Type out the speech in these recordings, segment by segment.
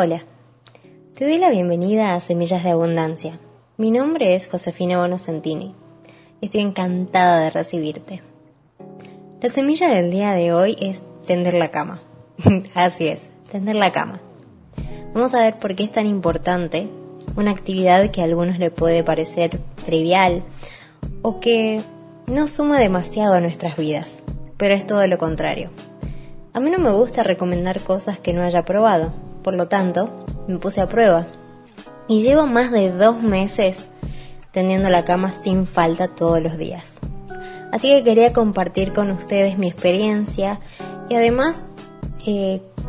Hola, te doy la bienvenida a Semillas de Abundancia. Mi nombre es Josefina Bonocentini y estoy encantada de recibirte. La semilla del día de hoy es tender la cama. Así es, tender la cama. Vamos a ver por qué es tan importante una actividad que a algunos le puede parecer trivial o que no suma demasiado a nuestras vidas, pero es todo lo contrario. A mí no me gusta recomendar cosas que no haya probado, por lo tanto, me puse a prueba y llevo más de 2 meses tendiendo la cama sin falta todos los días. Así que quería compartir con ustedes mi experiencia y además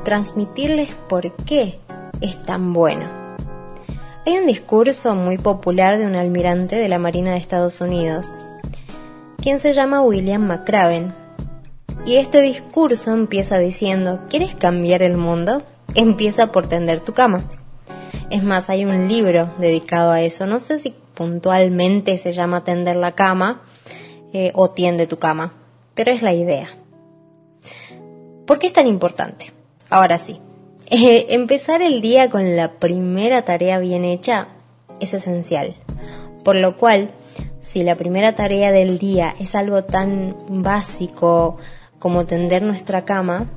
transmitirles por qué es tan bueno. Hay un discurso muy popular de un almirante de la Marina de Estados Unidos, quien se llama William McRaven, y este discurso empieza diciendo: ¿quieres cambiar el mundo? Empieza por tender tu cama. Es más, hay un libro dedicado a eso. No sé si puntualmente se llama Tender la cama o Tiende tu cama, pero es la idea. ¿Por qué es tan importante? Ahora sí, empezar el día con la primera tarea bien hecha es esencial. Por lo cual, si la primera tarea del día es algo tan básico como tender nuestra cama,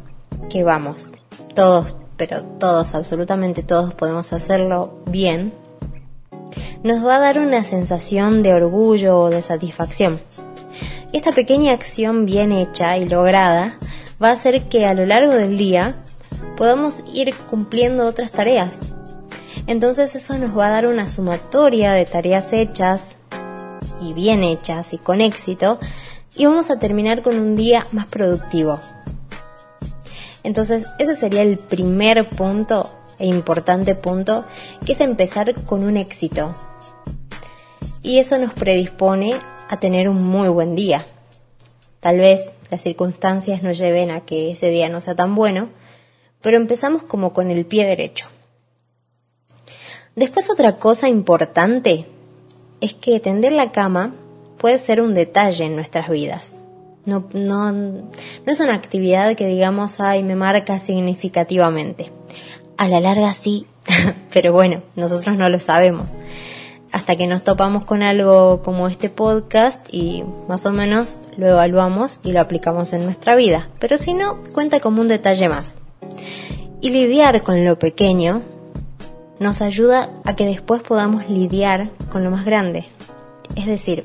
que vamos, todos, absolutamente todos podemos hacerlo bien, nos va a dar una sensación de orgullo o de satisfacción. Esta pequeña acción bien hecha y lograda va a hacer que a lo largo del día podamos ir cumpliendo otras tareas. Entonces eso nos va a dar una sumatoria de tareas hechas y bien hechas y con éxito, y vamos a terminar con un día más productivo. Entonces ese sería el primer punto e importante punto, que es empezar con un éxito. Y eso nos predispone a tener un muy buen día. Tal vez las circunstancias nos lleven a que ese día no sea tan bueno, pero empezamos como con el pie derecho. Después, otra cosa importante es que tender la cama puede ser un detalle en nuestras vidas. No es una actividad que digamos, me marca significativamente. A la larga sí, pero bueno, nosotros no lo sabemos. Hasta que nos topamos con algo como este podcast y más o menos lo evaluamos y lo aplicamos en nuestra vida. Pero si no, cuenta como un detalle más. Y lidiar con lo pequeño nos ayuda a que después podamos lidiar con lo más grande. Es decir,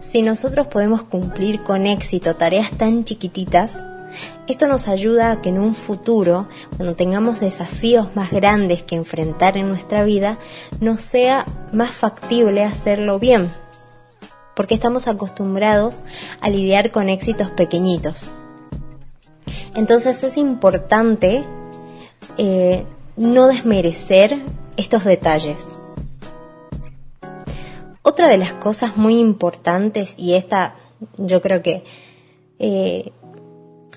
si nosotros podemos cumplir con éxito tareas tan chiquititas, esto nos ayuda a que en un futuro, cuando tengamos desafíos más grandes que enfrentar en nuestra vida, nos sea más factible hacerlo bien, porque estamos acostumbrados a lidiar con éxitos pequeñitos. Entonces es importante no desmerecer estos detalles. Otra de las cosas muy importantes, y esta yo creo que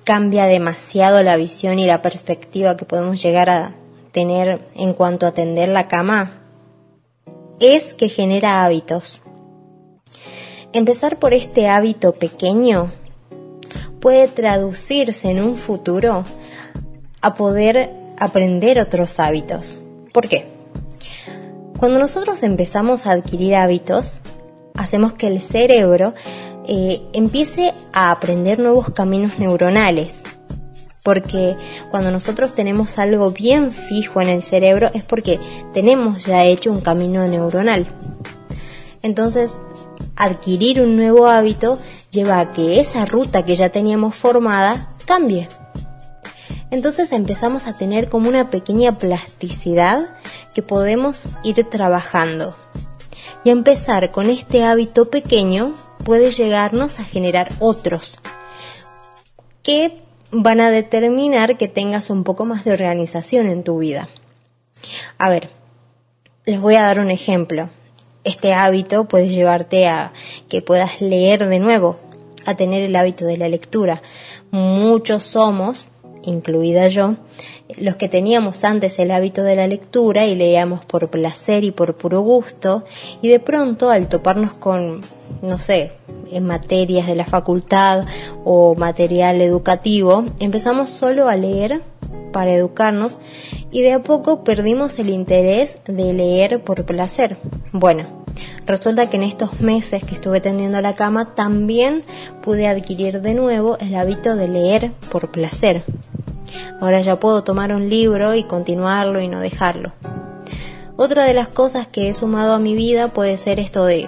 cambia demasiado la visión y la perspectiva que podemos llegar a tener en cuanto a tender la cama, es que genera hábitos. Empezar por este hábito pequeño puede traducirse en un futuro a poder aprender otros hábitos. ¿Por qué? Cuando nosotros empezamos a adquirir hábitos, hacemos que el cerebro empiece a aprender nuevos caminos neuronales. Porque cuando nosotros tenemos algo bien fijo en el cerebro es porque tenemos ya hecho un camino neuronal. Entonces, adquirir un nuevo hábito lleva a que esa ruta que ya teníamos formada cambie. Entonces empezamos a tener como una pequeña plasticidad que podemos ir trabajando. Y empezar con este hábito pequeño puede llegarnos a generar otros que van a determinar que tengas un poco más de organización en tu vida. A ver, les voy a dar un ejemplo. Este hábito puede llevarte a que puedas leer de nuevo, a tener el hábito de la lectura. Muchos somos, incluida yo, los que teníamos antes el hábito de la lectura y leíamos por placer y por puro gusto, y de pronto al toparnos con, en materias de la facultad o material educativo, empezamos solo a leer para educarnos y de a poco perdimos el interés de leer por placer. Bueno, resulta que en estos meses que estuve tendiendo la cama también pude adquirir de nuevo el hábito de leer por placer. Ahora ya puedo tomar un libro y continuarlo y no dejarlo. Otra de las cosas que he sumado a mi vida puede ser esto de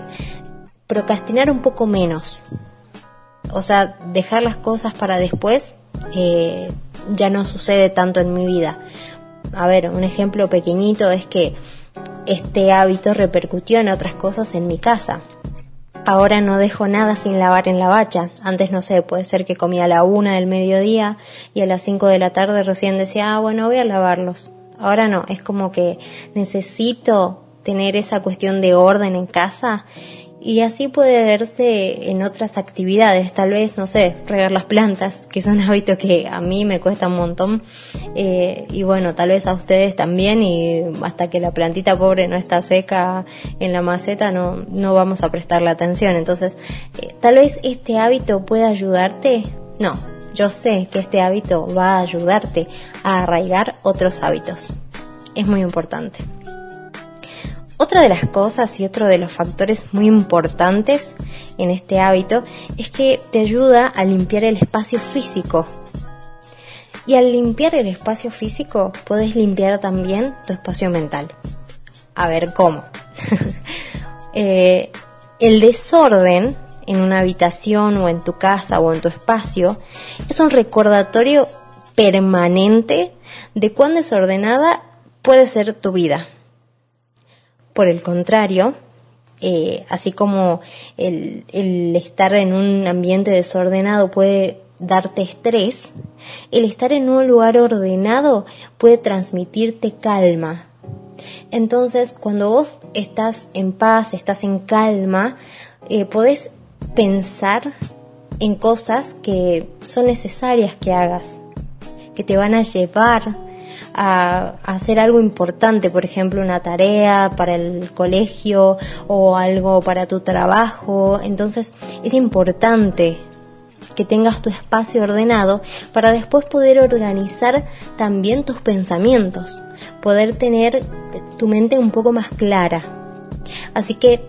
procrastinar un poco menos. O sea, dejar las cosas para después ya no sucede tanto en mi vida. A ver, un ejemplo pequeñito es que este hábito repercutió en otras cosas en mi casa. Ahora no dejo nada sin lavar en la bacha. Antes, no sé, puede ser que comía a la 1 del mediodía y a las 5 de la tarde recién decía, bueno, voy a lavarlos. Ahora no, es como que necesito tener esa cuestión de orden en casa. Y así puede verse en otras actividades, tal vez, no sé, regar las plantas, que es un hábito que a mí me cuesta un montón, y bueno, tal vez a ustedes también, y hasta que la plantita pobre no está seca en la maceta no vamos a prestarle atención. Entonces, tal vez este hábito pueda ayudarte. No, yo sé que este hábito va a ayudarte a arraigar otros hábitos. Es muy importante. Otra de las cosas y otro de los factores muy importantes en este hábito es que te ayuda a limpiar el espacio físico. Y al limpiar el espacio físico, podés limpiar también tu espacio mental. A ver, ¿cómo? El desorden en una habitación o en tu casa o en tu espacio es un recordatorio permanente de cuán desordenada puede ser tu vida. Por el contrario, así como el estar en un ambiente desordenado puede darte estrés, el estar en un lugar ordenado puede transmitirte calma. Entonces, cuando vos estás en paz, estás en calma, podés pensar en cosas que son necesarias que hagas, que te van a llevar a hacer algo importante, por ejemplo, una tarea para el colegio o algo para tu trabajo. Entonces es importante que tengas tu espacio ordenado para después poder organizar también tus pensamientos, poder tener tu mente un poco más clara. Así que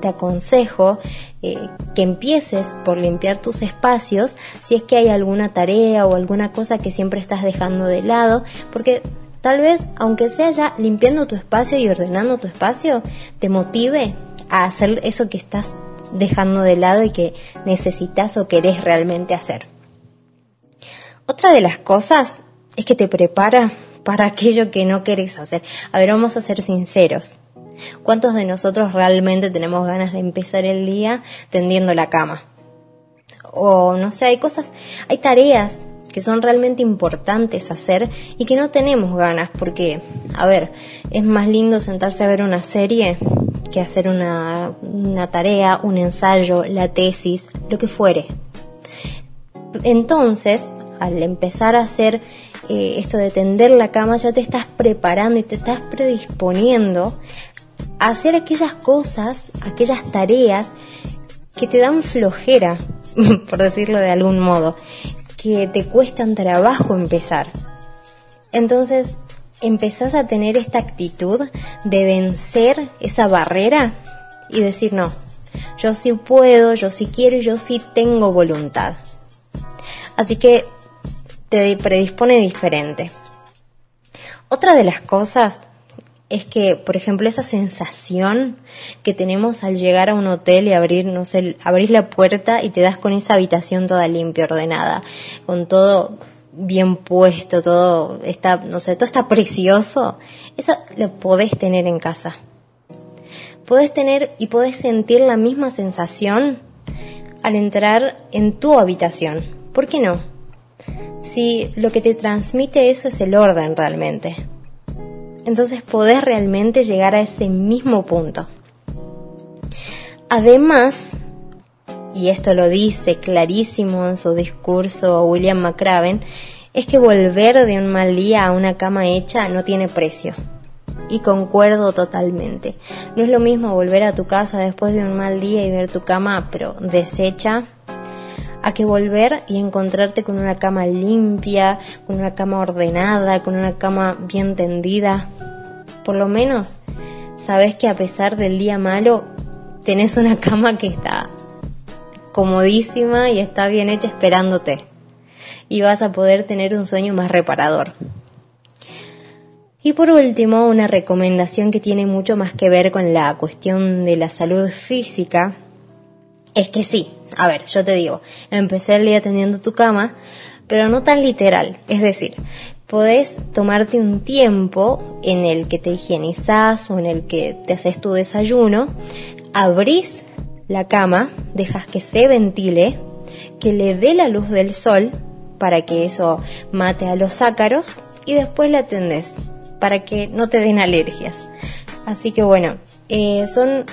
te aconsejo que empieces por limpiar tus espacios si es que hay alguna tarea o alguna cosa que siempre estás dejando de lado, porque tal vez, aunque sea ya limpiando tu espacio y ordenando tu espacio, te motive a hacer eso que estás dejando de lado y que necesitas o querés realmente hacer. Otra de las cosas es que te prepara para aquello que no querés hacer. A ver, vamos a ser sinceros. ¿Cuántos de nosotros realmente tenemos ganas de empezar el día tendiendo la cama? O no sé, hay tareas que son realmente importantes hacer y que no tenemos ganas porque, a ver, es más lindo sentarse a ver una serie que hacer una tarea, un ensayo, la tesis, lo que fuere. Entonces, al empezar a hacer esto de tender la cama, ya te estás preparando y te estás predisponiendo a hacer aquellas cosas, aquellas tareas que te dan flojera, por decirlo de algún modo, que te cuestan trabajo empezar. Entonces empezás a tener esta actitud de vencer esa barrera y decir, no, yo sí puedo, yo sí quiero y yo sí tengo voluntad. Así que te predispone diferente. Otra de las cosas es que, por ejemplo, esa sensación que tenemos al llegar a un hotel y abrís la puerta y te das con esa habitación toda limpia, ordenada, con todo bien puesto, todo está precioso. Eso lo podés tener en casa. Podés tener y podés sentir la misma sensación al entrar en tu habitación. ¿Por qué no? Si lo que te transmite eso es el orden realmente. Entonces podés realmente llegar a ese mismo punto. Además, y esto lo dice clarísimo en su discurso William McRaven, es que volver de un mal día a una cama hecha no tiene precio. Y concuerdo totalmente. No es lo mismo volver a tu casa después de un mal día y ver tu cama, pero deshecha, a que volver y encontrarte con una cama limpia, con una cama ordenada, con una cama bien tendida. Por lo menos, sabes que a pesar del día malo, tenés una cama que está comodísima y está bien hecha esperándote. Y vas a poder tener un sueño más reparador. Y por último, una recomendación que tiene mucho más que ver con la cuestión de la salud física, es que sí, a ver, yo te digo, empecé el día tendiendo tu cama, pero no tan literal, es decir, podés tomarte un tiempo en el que te higienizás o en el que te haces tu desayuno, abrís la cama, dejas que se ventile, que le dé la luz del sol para que eso mate a los ácaros y después la tendés, para que no te den alergias. Así que bueno, son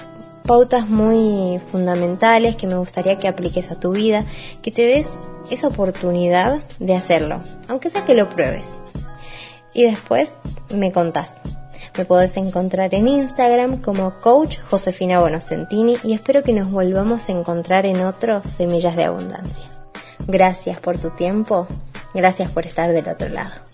pautas muy fundamentales que me gustaría que apliques a tu vida, que te des esa oportunidad de hacerlo, aunque sea que lo pruebes. Y después me contás. Me podés encontrar en Instagram como Coach Josefina Bonocentini y espero que nos volvamos a encontrar en otro Semillas de Abundancia. Gracias por tu tiempo, gracias por estar del otro lado.